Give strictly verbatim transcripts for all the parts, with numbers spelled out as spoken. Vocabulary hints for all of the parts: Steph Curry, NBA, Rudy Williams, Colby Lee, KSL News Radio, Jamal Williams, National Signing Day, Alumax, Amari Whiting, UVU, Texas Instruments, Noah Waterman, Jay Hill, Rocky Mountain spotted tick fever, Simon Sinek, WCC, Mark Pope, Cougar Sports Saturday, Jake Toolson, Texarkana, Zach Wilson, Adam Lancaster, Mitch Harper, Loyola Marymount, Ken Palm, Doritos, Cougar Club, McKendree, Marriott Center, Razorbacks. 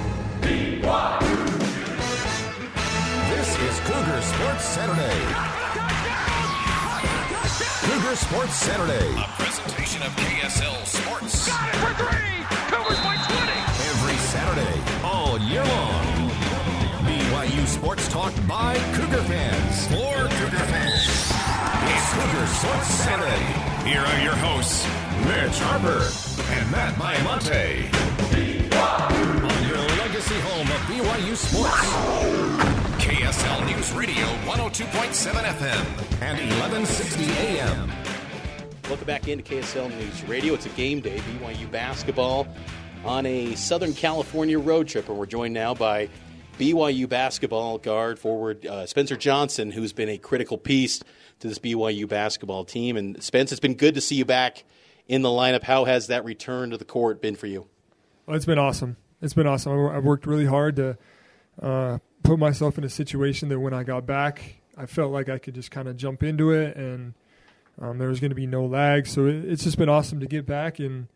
This is Cougar Sports Saturday. Cougar Sports Saturday. A presentation of K S L Sports. Got it for three! Cougars by twenty! Every Saturday, all year long. B Y U Sports Talk by Cougar fans. For Cougar fans. It's Cougar Sports Saturday. Here are your hosts, Mitch Harper and Matt Maimonte. On your legacy home of B Y U Sports. K S L News Radio, one oh two point seven F M and eleven sixty A M. Welcome back into K S L News Radio. It's a game day, B Y U basketball on a Southern California road trip. And we're joined now by B Y U basketball guard forward uh, Spencer Johnson, who's been a critical piece to this B Y U basketball team. And Spence, it's been good to see you back in the lineup. How has that return to the court been for you? Well, it's been awesome. It's been awesome. I've worked really hard to uh, put myself in a situation that when I got back, I felt like I could just kind of jump into it, and um, there was going to be no lag. So it, it's just been awesome to get back and,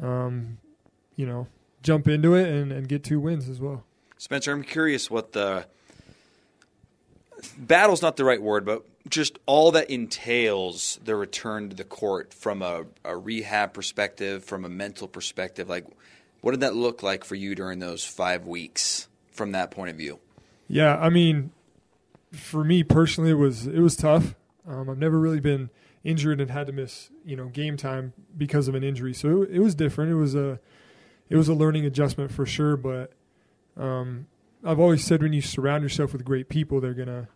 um, you know, jump into it and, and get two wins as well. Spencer, I'm curious what the – battle's not the right word, but just all that entails the return to the court from a, a rehab perspective, from a mental perspective. Like, what did that look like for you during those five weeks from that point of view? Yeah, I mean, for me personally, it was it was tough. Um, I've never really been injured and had to miss, you know, game time because of an injury, so it, it was different. It was a it was a learning adjustment for sure. But um, I've always said when you surround yourself with great people, they're gonna,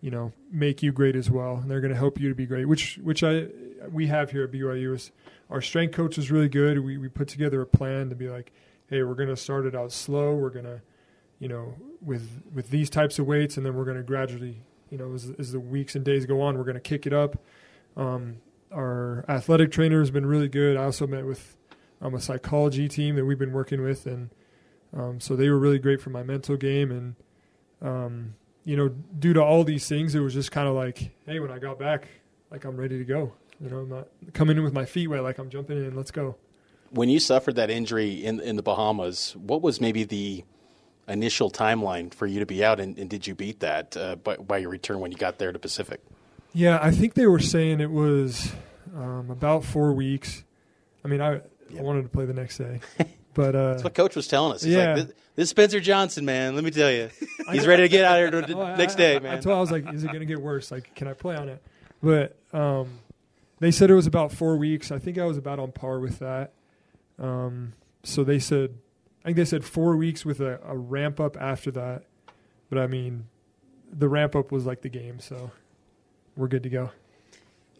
you know, make you great as well, and they're gonna help you to be great. Which which I we have here at B Y U is our strength coach is really good. We we put together a plan to be like, hey, we're gonna start it out slow. We're gonna you know, with with these types of weights, and then we're going to gradually, you know, as, as the weeks and days go on, we're going to kick it up. Um, our athletic trainer has been really good. I also met with um, a psychology team that we've been working with, and um, so they were really great for my mental game. And, um, you know, due to all these things, it was just kind of like, hey, when I got back, like I'm ready to go. You know, I'm not coming in with my feet wet, like I'm jumping in, let's go. When you suffered that injury in in the Bahamas, what was maybe the – initial timeline for you to be out, and, and did you beat that uh, by, by your return when you got there to Pacific? Yeah, I think they were saying it was um, about four weeks. I mean, I, yeah. I wanted to play the next day. But uh, that's what Coach was telling us. He's yeah. like, this, this Spencer Johnson, man, let me tell you. He's ready to get out here to the well, next I, day, I, man. I, told, I was like, is it going to get worse? Like, can I play on it? But um, they said it was about four weeks. I think I was about on par with that. Um, so they said, I think they said four weeks with a, a ramp up after that. But, I mean, the ramp up was like the game, so we're good to go.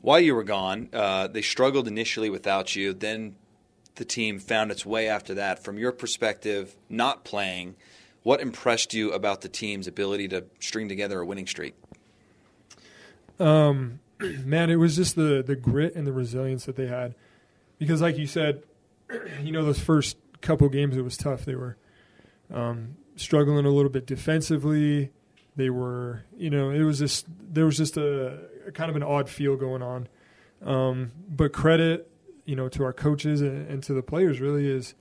While you were gone, uh, they struggled initially without you. Then the team found its way after that. From your perspective, not playing, what impressed you about the team's ability to string together a winning streak? Um, man, it was just the, the grit and the resilience that they had. Because, like you said, you know, those first – couple games it was tough. They were um, struggling a little bit defensively. They were, you know, it was just there was just a, a kind of an odd feel going on. Um, but credit, you know, to our coaches and, and to the players really is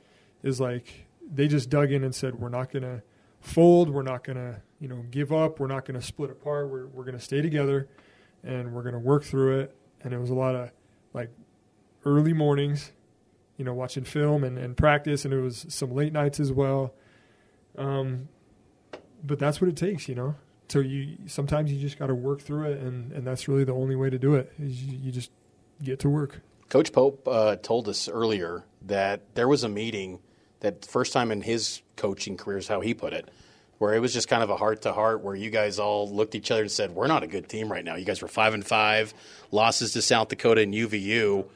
is like they just dug in and said, we're not going to fold, we're not going to, you know, give up, we're not going to split apart, we're we're going to stay together, and we're going to work through it. And it was a lot of like early mornings, you know, watching film and, and practice, and it was some late nights as well. Um, but that's what it takes, you know. So you sometimes you just got to work through it, and, and that's really the only way to do it is you, you just get to work. Coach Pope uh, told us earlier that there was a meeting that first time in his coaching career is how he put it, where it was just kind of a heart-to-heart where you guys all looked at each other and said, we're not a good team right now. You guys were five and five, losses to South Dakota and U V U.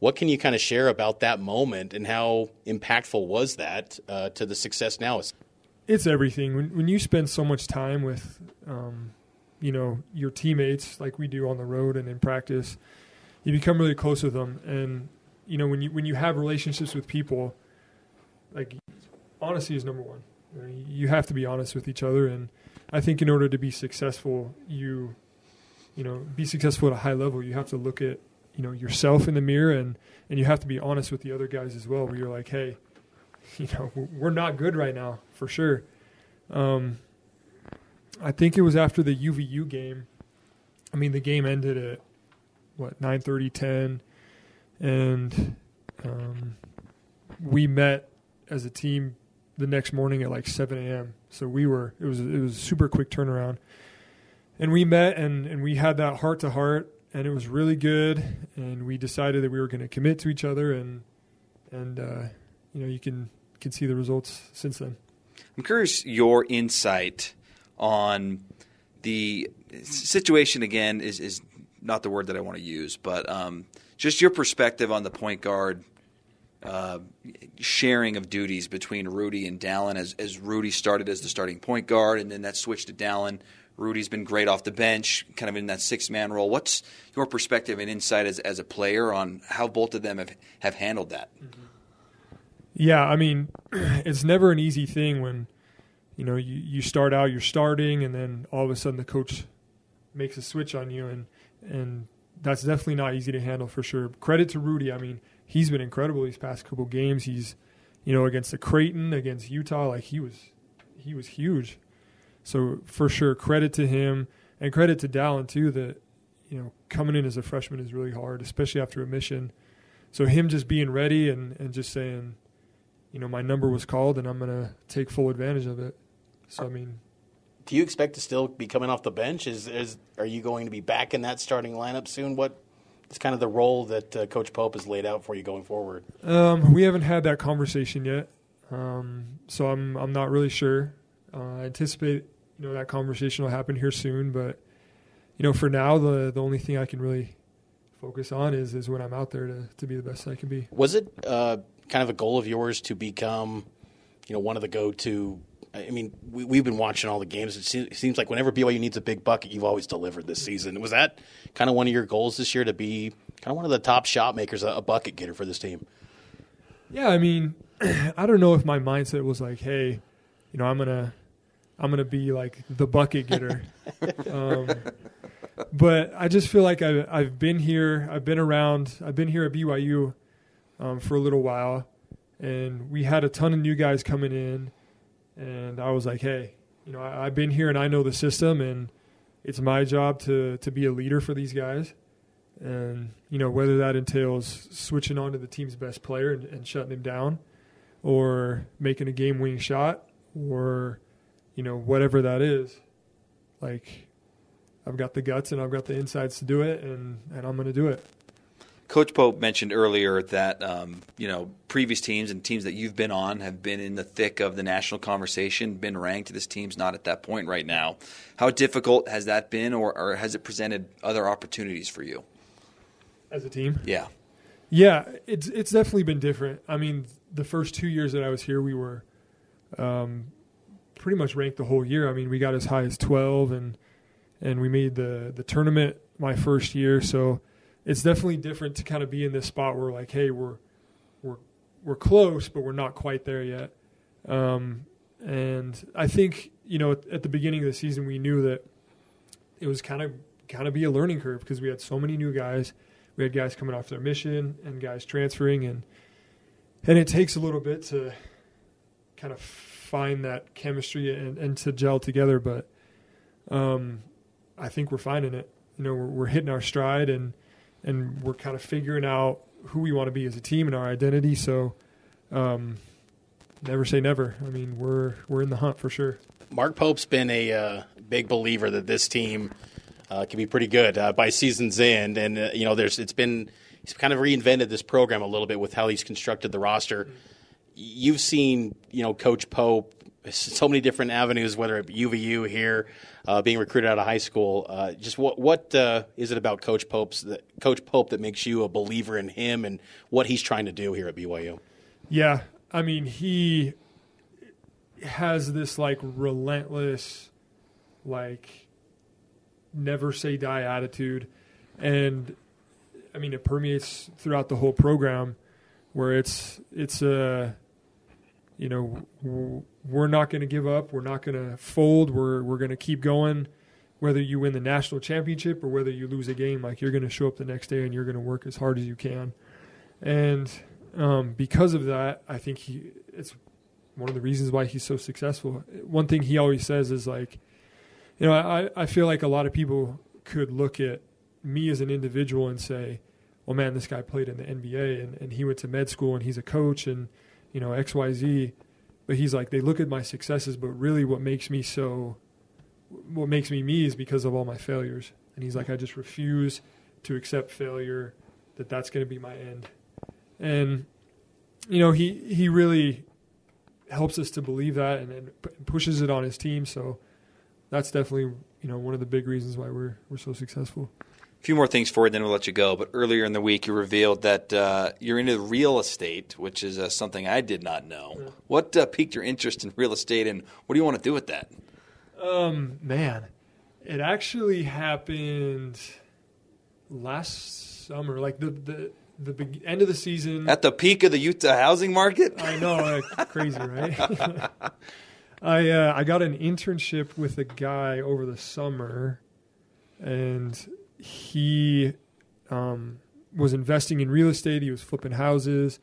What can you kind of share about that moment and how impactful was that uh, to the success now? It's everything. When, when you spend so much time with, um, you know, your teammates like we do on the road and in practice, you become really close with them. And, you know, when you when you have relationships with people, like honesty is number one. You have to be honest with each other, and I think in order to be successful, you, you know, be successful at a high level, you have to look at, you know, yourself in the mirror, and, and you have to be honest with the other guys as well, where you're like, hey, you know, we're not good right now for sure. Um, I think it was after the U V U game. I mean, the game ended at what nine thirty, ten, and um, we met as a team the next morning at like seven a.m. So we were, it was, it was a super quick turnaround, and we met and, and we had that heart to heart, and it was really good. And we decided that we were going to commit to each other, and, and, uh, you know, you can, can see the results since then. I'm curious your insight on the situation again is, is not the word that I want to use, but, um, just your perspective on the point guard, Uh, sharing of duties between Rudy and Dallin as, as Rudy started as the starting point guard, and then that switched to Dallin. Rudy's been great off the bench, kind of in that six-man role. What's your perspective and insight as, as a player on how both of them have, have handled that? Mm-hmm. Yeah, I mean, it's never an easy thing when, you know, you, you start out, you're starting, and then all of a sudden the coach makes a switch on you, and and that's definitely not easy to handle for sure. Credit to Rudy. I mean, he's been incredible these past couple games. He's, you know, against the Creighton, against Utah, like he was, he was huge. So for sure, credit to him, and credit to Dallin too. That, you know, coming in as a freshman is really hard, especially after a mission. So him just being ready and, and just saying, you know, my number was called and I'm gonna take full advantage of it. So I mean, do you expect to still be coming off the bench? Is is are you going to be back in that starting lineup soon? What? It's kind of the role that uh, Coach Pope has laid out for you going forward. Um, we haven't had that conversation yet, um, so I'm I'm not really sure. Uh, I anticipate, you know, that conversation will happen here soon, but, you know, for now the, the only thing I can really focus on is, is when I'm out there to, to be the best I can be. Was it uh, kind of a goal of yours to become, you know, one of the go-to? I mean, we, we've been watching all the games. It seems, it seems like whenever B Y U needs a big bucket, you've always delivered this season. Was that kind of one of your goals this year, to be kind of one of the top shot makers, a, a bucket getter for this team? Yeah, I mean, I don't know if my mindset was like, hey, you know, I'm gonna, I'm gonna be like the bucket getter. um, but I just feel like I, I've been here, I've been around, I've been here at B Y U um, for a little while, and we had a ton of new guys coming in. And I was like, hey, you know, I, I've been here and I know the system, and it's my job to, to be a leader for these guys. And, you know, whether that entails switching on to the team's best player and, and shutting him down, or making a game-winning shot, or, you know, whatever that is, like, I've got the guts and I've got the insides to do it, and, and I'm going to do it. Coach Pope mentioned earlier that, um, you know, previous teams and teams that you've been on have been in the thick of the national conversation, been ranked. This team's not at that point right now. How difficult has that been, or, or has it presented other opportunities for you? As a team? Yeah. Yeah, it's it's definitely been different. I mean, the first two years that I was here, we were um, pretty much ranked the whole year. I mean, we got as high as twelve, and and we made the, the tournament my first year, so it's definitely different to kind of be in this spot where, like, hey, we're we're we're close, but we're not quite there yet. Um, And I think, you know, at the beginning of the season, we knew that it was kind of kind of be a learning curve because we had so many new guys. We had guys coming off their mission and guys transferring, and and it takes a little bit to kind of find that chemistry and, and to gel together. But um, I think we're finding it. You know, we're, we're hitting our stride, and and we're kind of figuring out who we want to be as a team and our identity. So um, never say never. I mean, we're we're in the hunt for sure. Mark Pope's been a uh, big believer that this team uh, can be pretty good uh, by season's end, and uh, you know, there's it's been he's kind of reinvented this program a little bit with how he's constructed the roster. Mm-hmm. You've seen, you know, Coach Pope so many different avenues, whether at U V U here, uh, being recruited out of high school. Uh, just what what uh, is it about Coach Pope's that, Coach Pope that makes you a believer in him and what he's trying to do here at B Y U? Yeah, I mean, he has this like relentless, like never say die attitude, and I mean it permeates throughout the whole program, where it's it's a, you know, we're not going to give up, we're not going to fold, we're we're going to keep going, whether you win the national championship or whether you lose a game, like you're going to show up the next day and you're going to work as hard as you can. And um, because of that, I think he it's one of the reasons why he's so successful. One thing he always says is like, you know, I, I feel like a lot of people could look at me as an individual and say, well, man, this guy played in the N B A and, and he went to med school and he's a coach and, you know, X, Y, Z. But he's like, they look at my successes, but really what makes me so, what makes me me is because of all my failures. And he's like, I just refuse to accept failure, that that's going to be my end. And, you know, he, he really helps us to believe that and, and p- pushes it on his team. So that's definitely, you know, one of the big reasons why we're we're so successful. A few more things for you, then we'll let you go. But earlier in the week, you revealed that uh, you're into real estate, which is uh, something I did not know. Yeah. What uh, piqued your interest in real estate, and what do you want to do with that? Um, man, it actually happened last summer, like the the, the be- end of the season. At the peak of the Utah housing market? I know, like, crazy, right? I uh, I got an internship with a guy over the summer, and he um, was investing in real estate. He was flipping houses.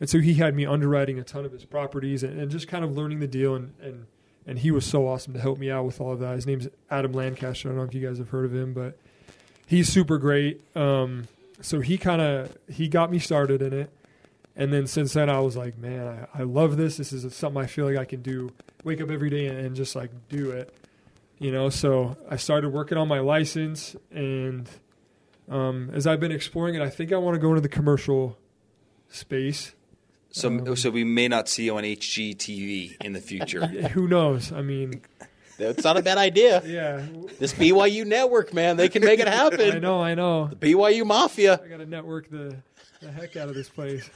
And so he had me underwriting a ton of his properties and, and just kind of learning the deal. And, and and he was so awesome to help me out with all of that. His name's Adam Lancaster. I don't know if you guys have heard of him, but he's super great. Um, so he kind of he got me started in it. And then since then, I was like, man, I, I love this. This is something I feel like I can do. Wake up every day and, and just like do it. You know, so I started working on my license, and um, as I've been exploring it, I think I want to go into the commercial space. So, um, so we may not see you on H G T V in the future. Who knows? I mean, that's not a bad idea. Yeah, this B Y U network, man, they can make it happen. I know, I know. The B Y U mafia. I got to network the, the heck out of this place.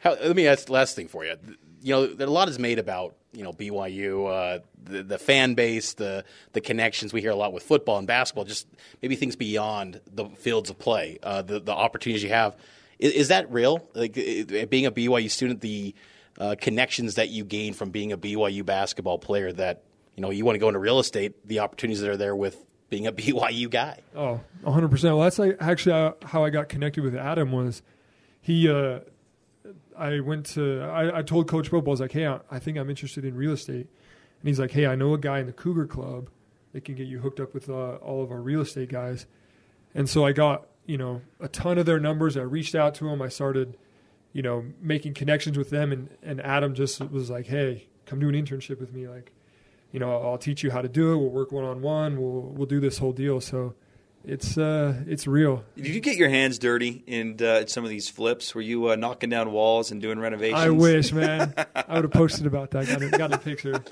How, let me ask the last thing for you. You know, a lot is made about, you know, B Y U, uh, the, the fan base, the the connections. We hear a lot with football and basketball, just maybe things beyond the fields of play, uh, the, the opportunities you have. Is, is that real? Like, it, being a B Y U student, the uh, connections that you gain from being a B Y U basketball player that, you know, you want to go into real estate, the opportunities that are there with being a B Y U guy. Oh, one hundred percent. Well, that's like actually how I got connected with Adam was he uh, – I went to, I, I told Coach Pope, I was like, hey, I, I think I'm interested in real estate. And he's like, hey, I know a guy in the Cougar Club that can get you hooked up with uh, all of our real estate guys. And so I got, you know, a ton of their numbers. I reached out to them. I started, you know, making connections with them. And, and Adam just was like, hey, come do an internship with me. Like, you know, I'll, I'll teach you how to do it. We'll work one-on-one. We'll, we'll do this whole deal. So It's uh, it's real. Did you get your hands dirty in uh, some of these flips? Were you uh, knocking down walls and doing renovations? I wish, man. I would have posted about that. Got a, got a picture.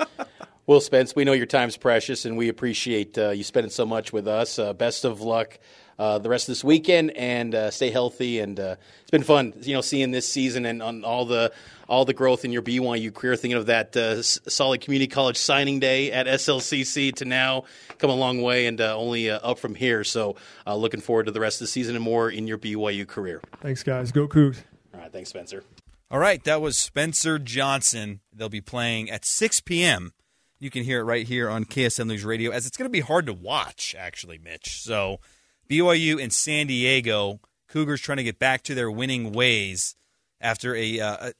Well, Spence, we know your time's precious, and we appreciate uh, you spending so much with us. Uh, best of luck uh, the rest of this weekend, and uh, stay healthy. And uh, it's been fun, you know, seeing this season and on all the all the growth in your B Y U career. Thinking of that uh, solid community college signing day at S L C C to now, come a long way, and uh, only uh, up from here. So, uh, looking forward to the rest of the season and more in your B Y U career. Thanks, guys. Go Cougs! All right, thanks, Spencer. All right, that was Spencer Johnson. They'll be playing at six p.m. You can hear it right here on K S L News Radio, as it's going to be hard to watch, actually, Mitch. So B Y U and San Diego, Cougars trying to get back to their winning ways after a, uh, a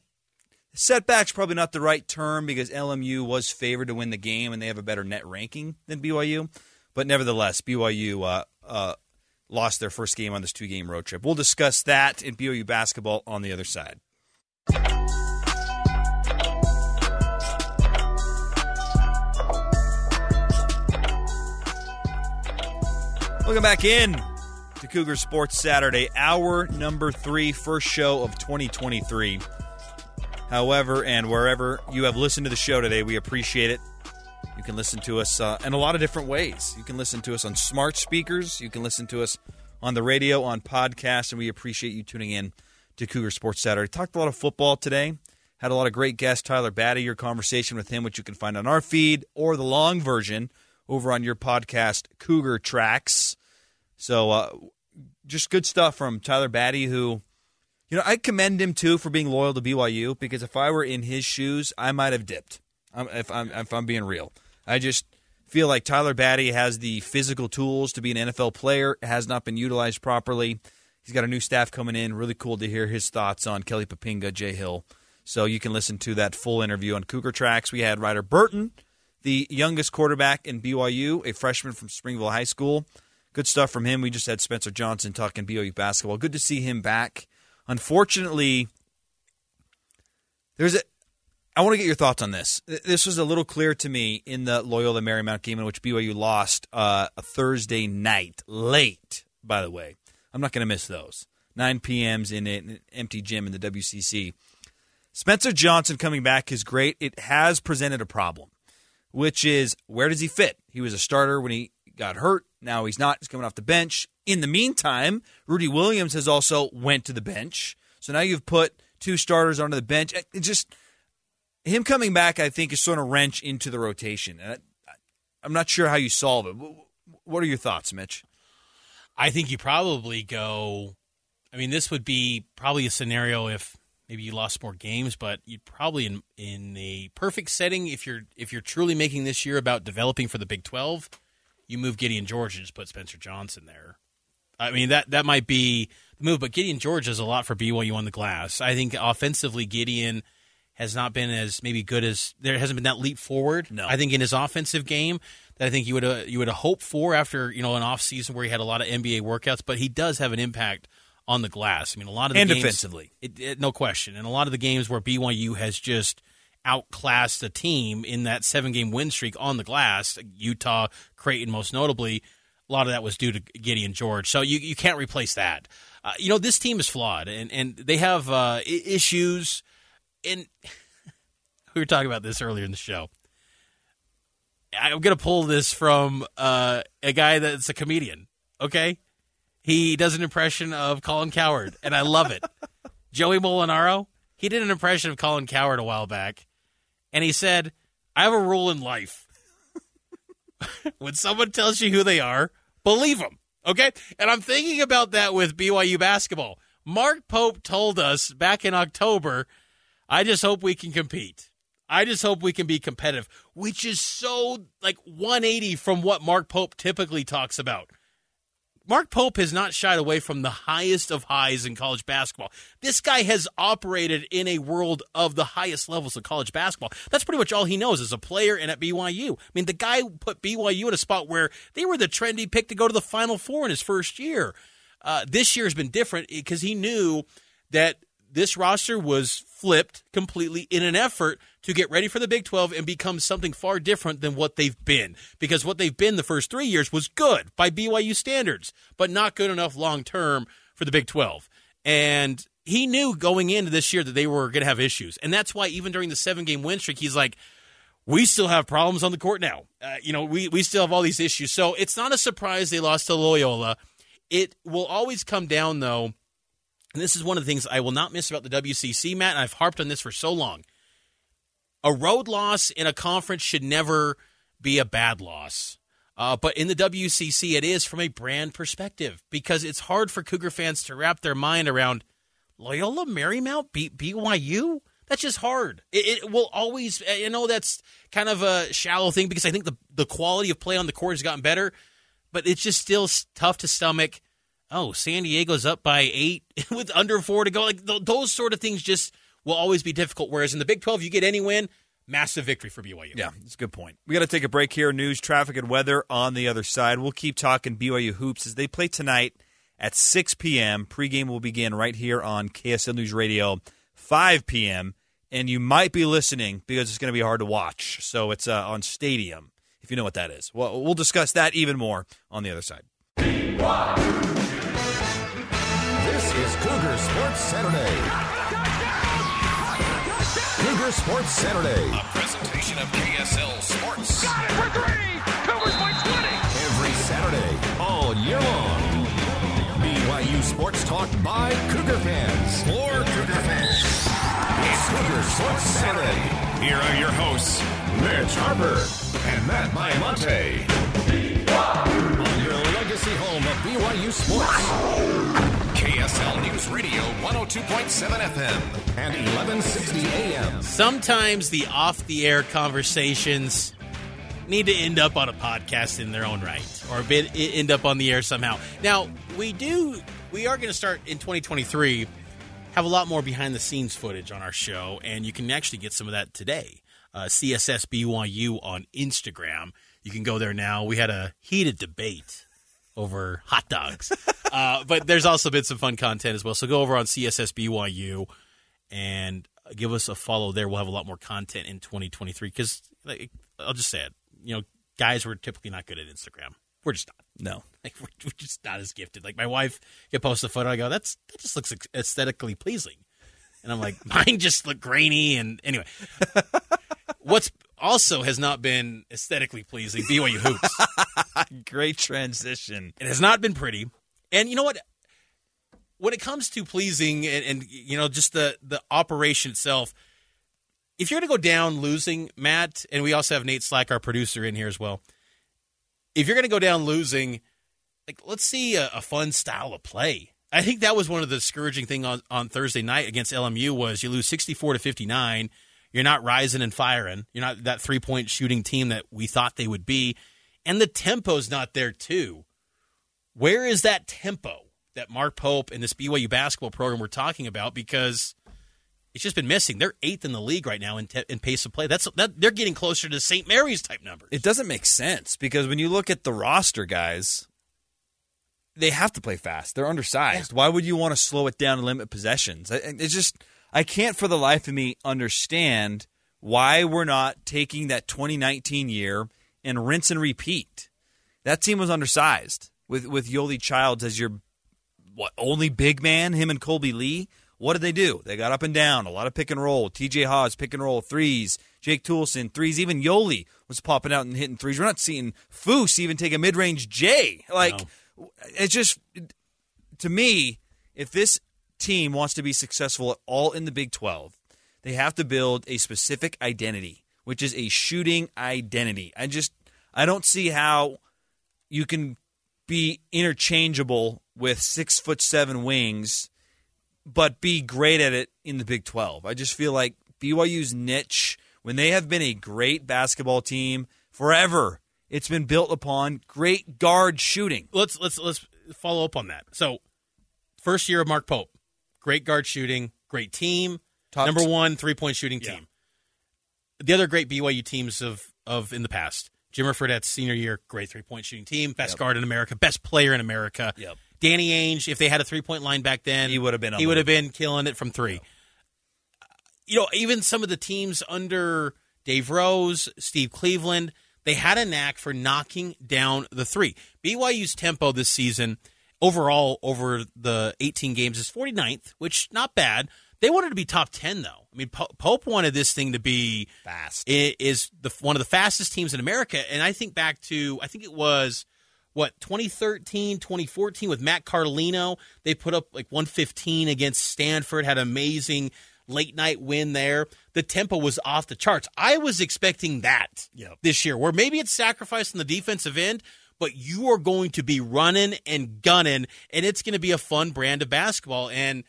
setback's probably not the right term, because L M U was favored to win the game, and they have a better net ranking than B Y U. But nevertheless, B Y U uh, uh, lost their first game on this two-game road trip. We'll discuss that in B Y U basketball on the other side. Welcome back in to Cougar Sports Saturday, hour number three, first show of twenty twenty-three. However, and wherever you have listened to the show today, we appreciate it. You can listen to us uh, in a lot of different ways. You can listen to us on smart speakers. You can listen to us on the radio, on podcasts, and we appreciate you tuning in to Cougar Sports Saturday. Talked a lot of football today. Had a lot of great guests. Tyler Batty, your conversation with him, which you can find on our feed or the long version over on your podcast, Cougar Tracks. So uh, just good stuff from Tyler Batty, who, you know, I commend him, too, for being loyal to B Y U, because if I were in his shoes, I might have dipped, I'm, if, I'm, if I'm being real. I just feel like Tyler Batty has the physical tools to be an N F L player. It has not been utilized properly. He's got a new staff coming in. Really cool to hear his thoughts on Kelly Papinga, Jay Hill. So you can listen to that full interview on Cougar Tracks. We had Ryder Burton, the youngest quarterback in B Y U, a freshman from Springville High School. Good stuff from him. We just had Spencer Johnson talking B Y U basketball. Good to see him back. Unfortunately, there's a. I want to get your thoughts on this. This was a little clear to me in the Loyola Marymount game, in which B Y U lost uh, a Thursday night, late, by the way. I'm not going to miss those. nine p.m.'s in an empty gym in the W C C. Spencer Johnson coming back is great. It has presented a problem, which is, where does he fit? He was a starter when he got hurt. Now he's not. He's coming off the bench. In the meantime, Rudy Williams has also went to the bench. So now you've put two starters onto the bench. It just him coming back, I think, is sort of wrench into the rotation. And I, I'm not sure how you solve it. What are your thoughts, Mitch? I think you probably go – I mean, this would be probably a scenario if maybe you lost more games, but you'd probably in in a perfect setting, if you're if you're truly making this year about developing for the Big twelve, you move Gideon George and just put Spencer Johnson there. I mean, that, that might be the move, but Gideon George does a lot for B Y U on the glass. I think offensively Gideon has not been as maybe good as – there hasn't been that leap forward. No. I think in his offensive game – that I think you would uh, you would hope for after, you know, an off season where he had a lot of N B A workouts, but he does have an impact on the glass. I mean, a lot of the and games, defensively, it, it, no question. And a lot of the games where B Y U has just outclassed a team in that seven game win streak on the glass, Utah, Creighton, most notably, a lot of that was due to Gideon George. So you you can't replace that. Uh, you know, this team is flawed, and and they have uh, issues. And we were talking about this earlier in the show. I'm going to pull this from uh, a guy that's a comedian, okay? He does an impression of Colin Cowherd, and I love it. Joey Molinaro, he did an impression of Colin Cowherd a while back, and he said, I have a rule in life. When someone tells you who they are, believe them, okay? And I'm thinking about that with B Y U basketball. Mark Pope told us back in October, I just hope we can compete. I just hope we can be competitive, which is so like one eighty from what Mark Pope typically talks about. Mark Pope has not shied away from the highest of highs in college basketball. This guy has operated in a world of the highest levels of college basketball. That's pretty much all he knows as a player and at B Y U. I mean, the guy put B Y U in a spot where they were the trendy pick to go to the Final Four in his first year. Uh, this year has been different because he knew that this roster was flipped completely in an effort to get ready for the Big twelve and become something far different than what they've been. Because what they've been the first three years was good by B Y U standards, but not good enough long-term for the Big twelve. And he knew going into this year that they were going to have issues. And that's why even during the seven-game win streak, he's like, we still have problems on the court now. Uh, you know, we, we still have all these issues. So it's not a surprise they lost to Loyola. It will always come down, though, and this is one of the things I will not miss about the W C C, Matt, and I've harped on this for so long. A road loss in a conference should never be a bad loss. Uh, but in the W C C, it is from a brand perspective, because it's hard for Cougar fans to wrap their mind around Loyola Marymount beat B Y U? That's just hard. It, it will always, you know, that's kind of a shallow thing because I think the, the quality of play on the court has gotten better, but it's just still tough to stomach. Oh, San Diego's up by eight with under four to go. Like th- those sort of things just will always be difficult, whereas in the Big twelve, you get any win, massive victory for B Y U. Yeah, that's a good point. We got to take a break here. News, traffic, and weather on the other side. We'll keep talking B Y U hoops as they play tonight at six p.m. Pregame will begin right here on K S L News Radio, five p.m., and you might be listening because it's going to be hard to watch. So it's uh, on Stadium, if you know what that is. Well, we'll discuss that even more on the other side. B Y U. This is Cougar Sports Saturday. Touchdown! Touchdown! Cougar Sports Saturday. A presentation of K S L Sports. Got it for three. Cougars by twenty. Every Saturday, all year long. B Y U Sports Talk by Cougar fans. For Cougar fans. It's Cougar Sports Saturday. Here are your hosts, Mitch Harper and Matt Maimonte. On your legacy home of B Y U Sports. K S L News Radio, one oh two point seven F M and eleven sixty A M. Sometimes the off-the-air conversations need to end up on a podcast in their own right, or end up on the air somehow. Now, we do, we are going to start in twenty twenty-three, have a lot more behind-the-scenes footage on our show, and you can actually get some of that today. Uh, C S S B Y U on Instagram. You can go there now. We had a heated debate over hot dogs. Uh, but there's also been some fun content as well. So go over on C S S B Y U and give us a follow there. We'll have a lot more content in twenty twenty-three because, like, I'll just say it, you know, guys were typically not good at Instagram. We're just not. No. Like, we're, we're just not as gifted. Like, my wife can post a photo. I go, That's that just looks aesthetically pleasing. And I'm like, mine just look grainy. And anyway, what's also has not been aesthetically pleasing, B Y U hoops. Great transition. It has not been pretty. And you know what? When it comes to pleasing and, and you know, just the, the operation itself, if you're going to go down losing, Matt, and we also have Nate Slack, our producer, in here as well. If you're going to go down losing, like, let's see a, a fun style of play. I think that was one of the discouraging things on, on Thursday night against L M U was you lose sixty-four to fifty-nine. You're not rising and firing. You're not that three-point shooting team that we thought they would be. And the tempo's not there, too. Where is that tempo that Mark Pope and this B Y U basketball program we're talking about? Because it's just been missing. They're eighth in the league right now in, te- in pace of play. That's that, they're getting closer to Saint Mary's type numbers. It doesn't make sense because when you look at the roster, guys, they have to play fast. They're undersized. Yeah. Why would you want to slow it down and limit possessions? It's just... I can't for the life of me understand why we're not taking that twenty nineteen year and rinse and repeat. That team was undersized with with Yoli Childs as your what only big man, him and Colby Lee. What did they do? They got up and down, a lot of pick and roll. T J Haas, pick and roll, threes. Jake Toolson, threes. Even Yoli was popping out and hitting threes. We're not seeing Foose even take a mid-range J. Like, no. It's just, to me, if this team wants to be successful at all in the Big twelve, they have to build a specific identity, which is a shooting identity. I just I don't see how you can be interchangeable with six foot seven wings, but be great at it in the Big twelve. I just feel like B Y U's niche, when they have been a great basketball team forever, it's been built upon great guard shooting. Let's let's let's follow up on that. So, first year of Mark Pope. Great guard shooting, great team, Top number one three-point shooting team. Yeah. The other great B Y U teams of of in the past, Jimmer Fredette's senior year, great three-point shooting team, best yep. guard in America, best player in America. Yep. Danny Ainge, if they had a three-point line back then, he would have been he would have been killing it from three. Yep. You know, even some of the teams under Dave Rose, Steve Cleveland, they had a knack for knocking down the three. B Y U's tempo this season overall, over the eighteen games, is forty-ninth, which not bad. They wanted to be top ten, though. I mean, Pope wanted this thing to be fast. It is the one of the fastest teams in America. And I think back to, I think it was, what, twenty thirteen, twenty fourteen with Matt Carlino. They put up like one fifteen against Stanford, had an amazing late-night win there. The tempo was off the charts. I was expecting that yep. this year, where maybe it's sacrificed on the defensive end, but you are going to be running and gunning, and it's going to be a fun brand of basketball. And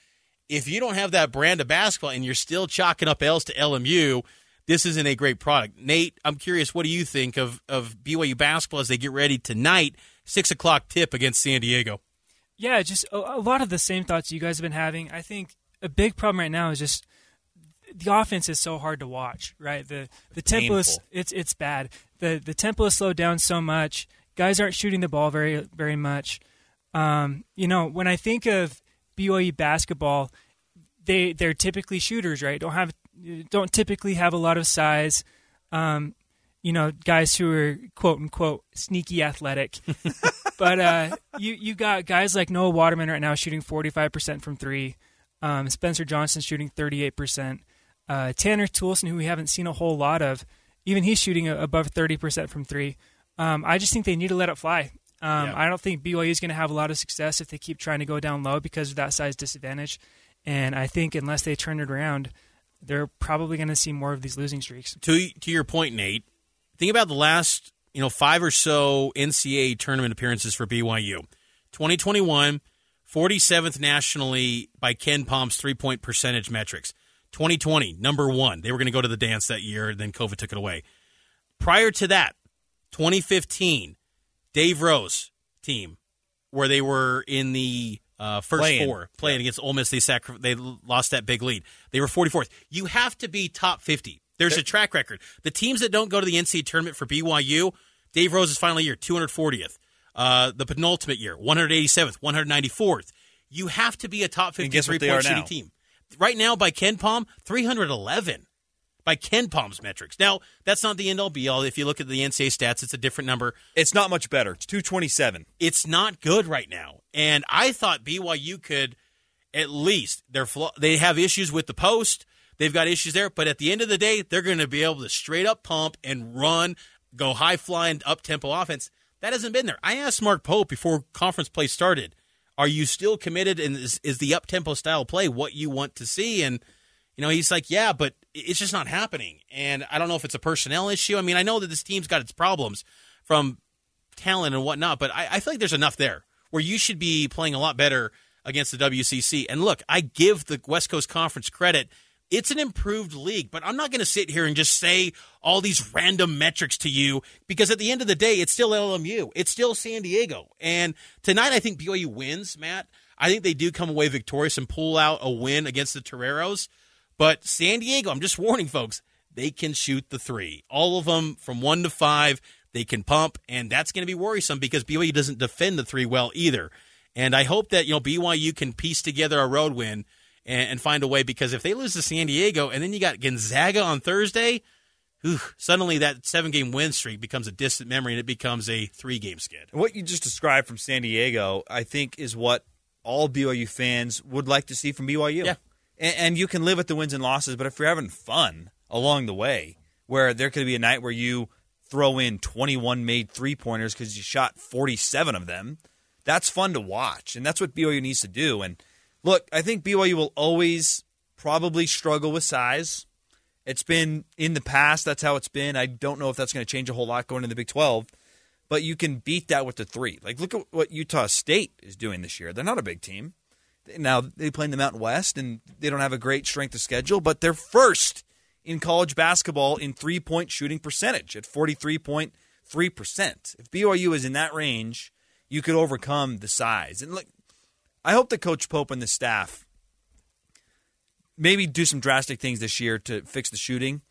if you don't have that brand of basketball and you're still chalking up L's to L M U, this isn't a great product. Nate, I'm curious, what do you think of, of B Y U basketball as they get ready tonight, six o'clock tip against San Diego? Yeah, just a, a lot of the same thoughts you guys have been having. I think a big problem right now is just the offense is so hard to watch, right? The the tempo is it's it's bad. The the tempo is slowed down so much. Guys aren't shooting the ball very very much. Um, you know, when I think of B Y U basketball, they they're typically shooters, right? Don't have don't typically have a lot of size. Um, you know, guys who are quote unquote sneaky athletic. But uh, you you got guys like Noah Waterman right now shooting forty-five percent from three. Um, Spencer Johnson shooting thirty-eight percent. Uh, Tanner Toolson, who we haven't seen a whole lot of, even he's shooting above thirty percent from three. Um, I just think they need to let it fly. Um, yeah. I don't think B Y U is going to have a lot of success if they keep trying to go down low because of that size disadvantage. And I think unless they turn it around, they're probably going to see more of these losing streaks. To to your point, Nate, think about the last you know five or so N C double A tournament appearances for B Y U. twenty twenty-one, forty-seventh nationally by Ken Palm's three-point percentage metrics. twenty twenty, number one. They were going to go to the dance that year, and then COVID took it away. Prior to that, twenty fifteen, Dave Rose team, where they were in the uh, first playing. four, playing yeah. against Ole Miss. They sacri- they lost that big lead. They were forty-fourth. You have to be top fifty. There's They're- a track record. The teams that don't go to the N C double A tournament for B Y U, Dave Rose's final year, two hundred fortieth. Uh, the penultimate year, one hundred eighty-seventh, one hundred ninety-fourth. You have to be a top fifty three-point shooting team. Right now, by Ken Palm, three hundred eleven by Ken Palm's metrics. Now, that's not the end-all be-all. If you look at the N C double A stats, it's a different number. It's not much better. It's two twenty-seven. It's not good right now. And I thought B Y U could at least. They're flaw- they have issues with the post. They've got issues there. But at the end of the day, they're going to be able to straight-up pump and run, go high-flying, up-tempo offense. That hasn't been there. I asked Mark Pope before conference play started, are you still committed, and is, is the up-tempo style play what you want to see? And, you know, he's like, yeah, but it's just not happening. And I don't know if it's a personnel issue. I mean, I know that this team's got its problems from talent and whatnot, but I, I feel like there's enough there where you should be playing a lot better against the W C C. And, look, I give the West Coast Conference credit. It's an improved league, but I'm not going to sit here and just say all these random metrics to you because at the end of the day, it's still L M U. It's still San Diego. And tonight, I think B Y U wins, Matt. I think they do come away victorious and pull out a win against the Toreros. But San Diego, I'm just warning folks, they can shoot the three. All of them from one to five, they can pump, and that's going to be worrisome because B Y U doesn't defend the three well either. And I hope that you know B Y U can piece together a road win and find a way, because if they lose to San Diego and then you got Gonzaga on Thursday, whew, suddenly that seven-game win streak becomes a distant memory and it becomes a three-game skid. What you just described from San Diego, I think, is what all B Y U fans would like to see from B Y U. Yeah. And, and you can live with the wins and losses, but if you're having fun along the way, where there could be a night where you throw in twenty-one made three-pointers because you shot forty-seven of them, that's fun to watch, and that's what B Y U needs to do. And look, I think B Y U will always probably struggle with size. It's been in the past, that's how it's been. I don't know if that's going to change a whole lot going into the Big twelve, but you can beat that with the three. Like, look at what Utah State is doing this year. They're not a big team. Now, they play in the Mountain West, and they don't have a great strength of schedule, but they're first in college basketball in three-point shooting percentage at forty-three point three percent. If B Y U is in that range, you could overcome the size. And look, I hope that Coach Pope and the staff maybe do some drastic things this year to fix the shooting.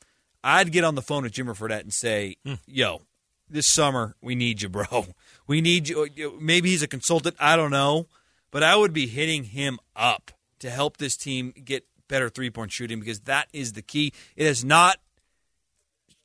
I'd get on the phone with Jimmer Fredette and say, mm. yo, this summer we need you, bro. We need you. Maybe he's a consultant. I don't know. But I would be hitting him up to help this team get better three-point shooting because that is the key. It is not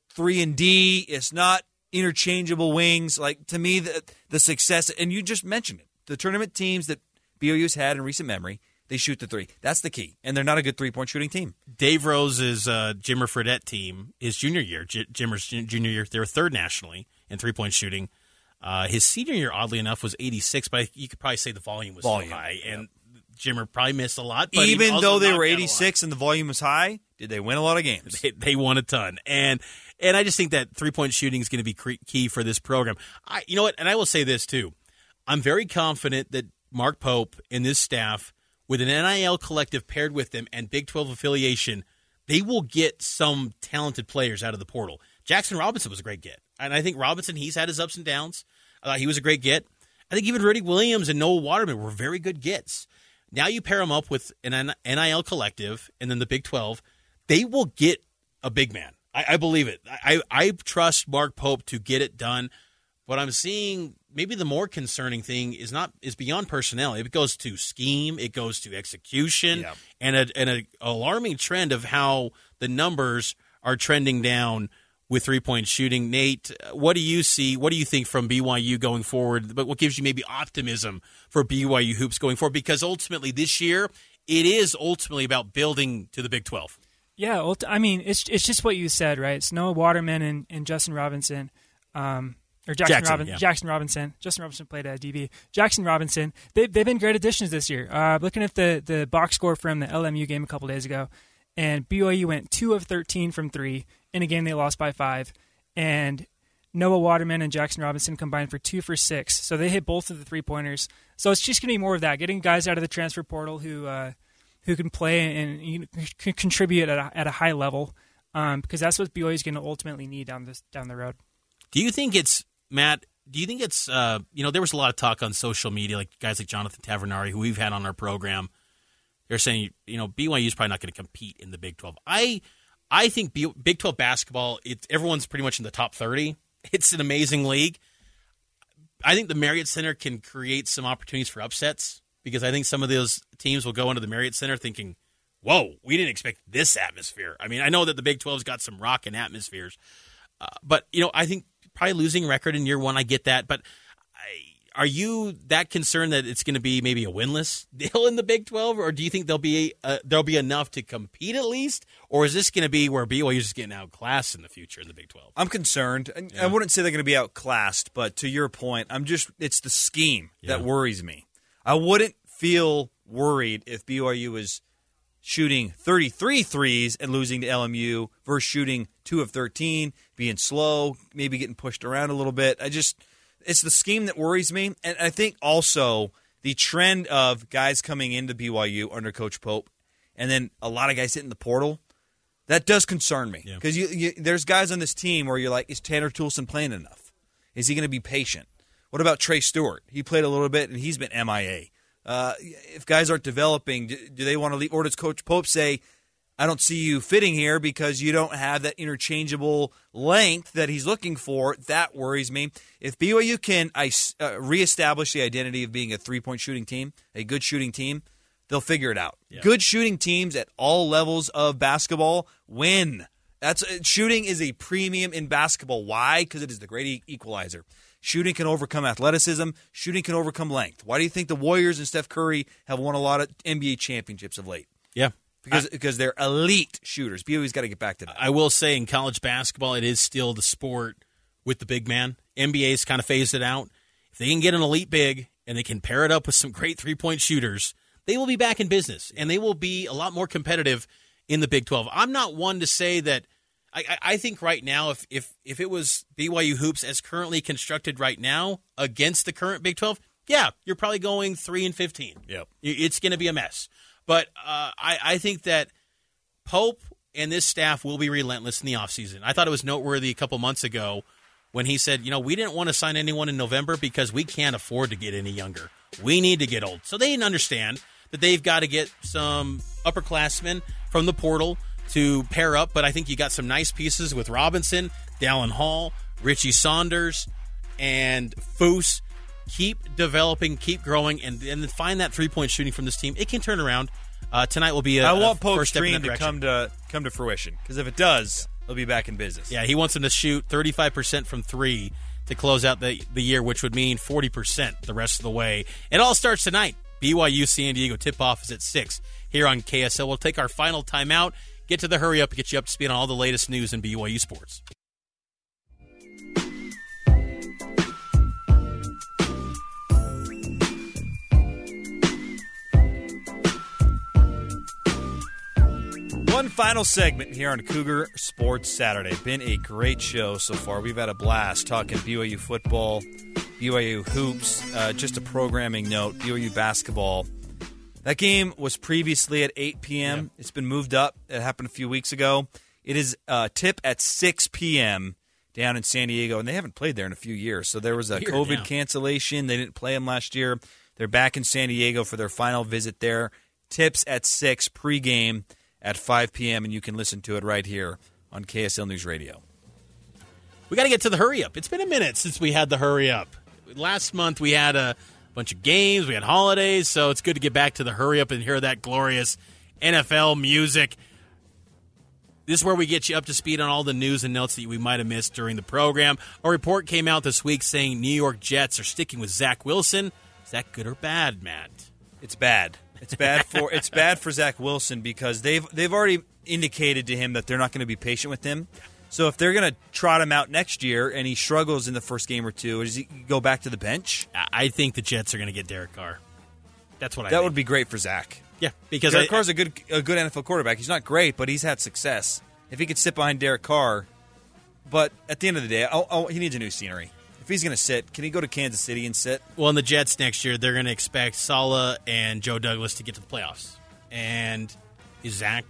three and D. It's not interchangeable wings. Like, to me, the, the success, and you just mentioned it, the tournament teams that B Y U's had in recent memory, they shoot the three. That's the key. And they're not a good three-point shooting team. Dave Rose's uh, Jimmer Fredette team, his junior year, J- Jimmer's junior year, they were third nationally in three-point shooting. Uh, his senior year, oddly enough, was eighty-six, but you could probably say the volume was volume, so high. Yep. And Jimmer probably missed a lot. But even though they were eighty-six and the volume was high, did they win a lot of games? They, they won a ton. And and I just think that three-point shooting is going to be key for this program. I, you know what? And I will say this, too. I'm very confident that Mark Pope and this staff with an N I L collective paired with them and Big twelve affiliation, they will get some talented players out of the portal. Jackson Robinson was a great get. And I think Robinson, he's had his ups and downs. I thought he was a great get. I think even Rudy Williams and Noah Waterman were very good gets. Now you pair them up with an N I L collective and then the Big twelve, they will get a big man. I, I believe it. I, I trust Mark Pope to get it done. What I'm seeing, maybe the more concerning thing is not is beyond personnel. It goes to scheme. It goes to execution, yeah. and a, and an alarming trend of how the numbers are trending down with three-point shooting. Nate, what do you see? What do you think from B Y U going forward? But what gives you maybe optimism for B Y U hoops going forward? Because ultimately this year, it is ultimately about building to the Big twelve. Yeah, I mean, it's it's just what you said, right? It's Noah Waterman and, and Justin Robinson. Um Or Jackson, Jackson, Robin, yeah. Jackson Robinson. Justin Robinson played at D B. Jackson Robinson. They, they've been great additions this year. Uh, looking at the, the box score from the L M U game a couple days ago, and B Y U went two of thirteen from three in a game they lost by five. And Noah Waterman and Jackson Robinson combined for two for six. So they hit both of the three-pointers. So it's just going to be more of that, getting guys out of the transfer portal who uh, who can play and, and you know, c- contribute at a, at a high level um, because that's what B Y U is going to ultimately need down this down the road. Do you think it's... Matt, do you think it's, uh, you know, there was a lot of talk on social media, like guys like Jonathan Tavernari, who we've had on our program, they're saying, you know, B Y U's probably not going to compete in the Big twelve. I I think B- Big twelve basketball, it's, everyone's pretty much in the top thirty. It's an amazing league. I think the Marriott Center can create some opportunities for upsets because I think some of those teams will go into the Marriott Center thinking, whoa, we didn't expect this atmosphere. I mean, I know that the Big twelve's got some rockin' atmospheres, uh, but, you know, I think probably losing record in year one, I get that, but I, are you that concerned that it's going to be maybe a winless deal in the Big twelve, or do you think there'll be uh, there'll be enough to compete at least, or is this going to be where B Y U is getting outclassed in the future in the Big twelve? I'm concerned. Yeah. I wouldn't say they're going to be outclassed, but to your point, I'm just it's the scheme yeah. that worries me. I wouldn't feel worried if B Y U was shooting thirty-three threes and losing to L M U versus shooting two of thirteen, being slow, maybe getting pushed around a little bit. I just, it's the scheme that worries me. And I think also the trend of guys coming into B Y U under Coach Pope and then a lot of guys hitting the portal, that does concern me. Because yeah. you, you, there's guys on this team where you're like, is Tanner Toolson playing enough? Is he going to be patient? What about Trey Stewart? He played a little bit and he's been M I A. Uh, if guys aren't developing, do, do they want to leave? Or does Coach Pope say, I don't see you fitting here because you don't have that interchangeable length that he's looking for? That worries me. If B Y U can I, uh, reestablish the identity of being a three-point shooting team, a good shooting team, they'll figure it out. Yeah. Good shooting teams at all levels of basketball win. That's shooting is a premium in basketball. Why? Because it is the great e- equalizer. Shooting can overcome athleticism. Shooting can overcome length. Why do you think the Warriors and Steph Curry have won a lot of N B A championships of late? Yeah. Because I, because they're elite shooters. B Y U's got to get back to that. I will say in college basketball, it is still the sport with the big man. N B A's kind of phased it out. If they can get an elite big and they can pair it up with some great three-point shooters, they will be back in business, and they will be a lot more competitive in the Big twelve. I'm not one to say that. I, I think right now, if, if if it was B Y U hoops as currently constructed right now against the current Big twelve, yeah, you're probably going three and fifteen. Yep, it's going to be a mess. But uh, I I think that Pope and this staff will be relentless in the offseason. I thought it was noteworthy a couple months ago when he said, you know, we didn't want to sign anyone in November because we can't afford to get any younger. We need to get old. So they didn't understand that they've got to get some upperclassmen from the portal to pair up, but I think you got some nice pieces with Robinson, Dallin Hall, Richie Saunders, and Foose. Keep developing, keep growing, and then find that three-point shooting from this team. It can turn around. Uh, tonight will be a, I want Pope's dream to come to come to fruition, because if it does, they'll be back in business. Yeah, he wants them to shoot thirty-five percent from three to close out the, the year, which would mean forty percent the rest of the way. It all starts tonight. B Y U San Diego tip-off is at six here on K S L. We'll take our final timeout. Get to the hurry up and get you up to speed on all the latest news in B Y U sports. One final segment here on Cougar Sports Saturday. Been a great show so far. We've had a blast talking B Y U football, B Y U hoops. Uh, just a programming note, B Y U basketball. That game was previously at eight p.m. Yeah. It's been moved up. It happened a few weeks ago. It is uh, tip at six p.m. down in San Diego, and they haven't played there in a few years. So there was a COVID now. cancellation. They didn't play them last year. They're back in San Diego for their final visit there. Tips at six, pregame at five p.m., and you can listen to it right here on K S L News Radio. We got to get to the hurry-up. It's been a minute since we had the hurry-up. Last month we had a bunch of games. We had holidays, so it's good to get back to the hurry-up and hear that glorious N F L music. This is where we get you up to speed on all the news and notes that we might have missed during the program. A report came out this week saying New York Jets are sticking with Zach Wilson. Is that good or bad, Matt? It's bad. It's bad for it's bad for Zach Wilson because they've they've already indicated to him that they're not going to be patient with him. So if they're going to trot him out next year and he struggles in the first game or two, does he go back to the bench? I think the Jets are going to get Derek Carr. That's what I. That think. would be great for Zach. Yeah, because Derek I, Carr's a good a good N F L quarterback. He's not great, but he's had success. If he could sit behind Derek Carr, but at the end of the day, I'll, I'll, he needs a new scenery. If he's going to sit, can he go to Kansas City and sit? Well, in the Jets next year, they're going to expect Saleh and Joe Douglas to get to the playoffs. And Zach,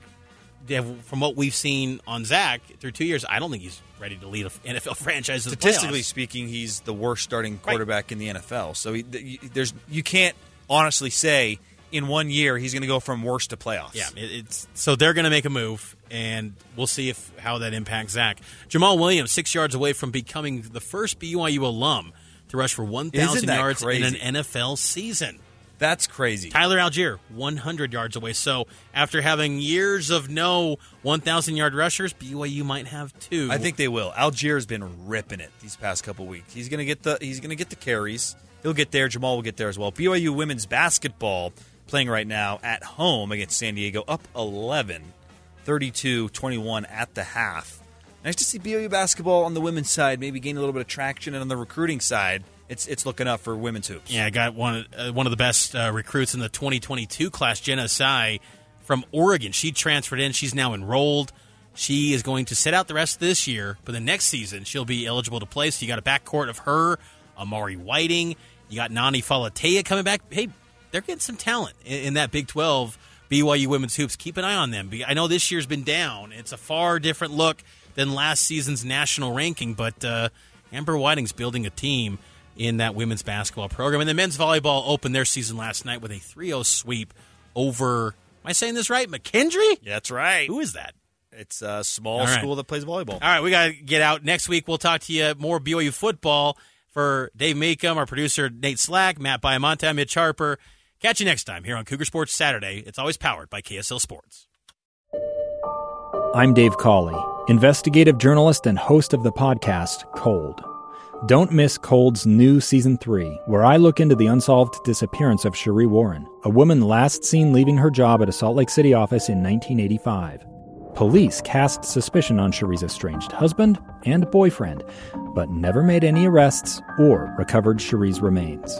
from what we've seen on Zach through two years, I don't think he's ready to lead an N F L franchise to the playoffs. Statistically speaking, he's the worst starting quarterback right. in the N F L. So he, there's you can't honestly say in one year he's going to go from worst to playoffs. Yeah, it's so they're going to make a move, and we'll see if how that impacts Zach. Jamal Williams, six yards away from becoming the first B Y U alum to rush for one thousand yards crazy? in an N F L season. That's crazy. Tyler Algier, one hundred yards away. So after having years of no one thousand-yard rushers, B Y U might have two. I think they will. Algier's been ripping it these past couple weeks. He's going to get the he's going to get the carries. He'll get there. Jamal will get there as well. B Y U women's basketball playing right now at home against San Diego, up eleven, thirty-two twenty-one at the half. Nice to see B Y U basketball on the women's side maybe gain a little bit of traction, and on the recruiting side, it's it's looking up for women's hoops. Yeah, I got one, uh, one of the best uh, recruits in the twenty twenty-two class, Jenna Asai from Oregon. She transferred in. She's now enrolled. She is going to sit out the rest of this year, but the next season she'll be eligible to play, so you got a backcourt of her, Amari Whiting. You got Nani Falatea coming back. Hey, they're getting some talent in that Big twelve B Y U women's hoops. Keep an eye on them. I know this year's been down. It's a far different look than last season's national ranking, but uh, Amber Whiting's building a team in that women's basketball program. And the men's volleyball opened their season last night with a three oh sweep over, am I saying this right, McKendree? Yeah, that's right. Who is that? It's a small All right. school that plays volleyball. All right, we got to get out. Next week we'll talk to you more B Y U football. For Dave Meekum, our producer Nate Slack, Matt Maimonte, Mitch Harper. Catch you next time here on Cougar Sports Saturday. It's always powered by K S L Sports. I'm Dave Cawley, investigative journalist and host of the podcast Cold. Don't miss Cold's new Season three, where I look into the unsolved disappearance of Cherie Warren, a woman last seen leaving her job at a Salt Lake City office in nineteen eighty-five. Police cast suspicion on Cherie's estranged husband and boyfriend, but never made any arrests or recovered Cherie's remains.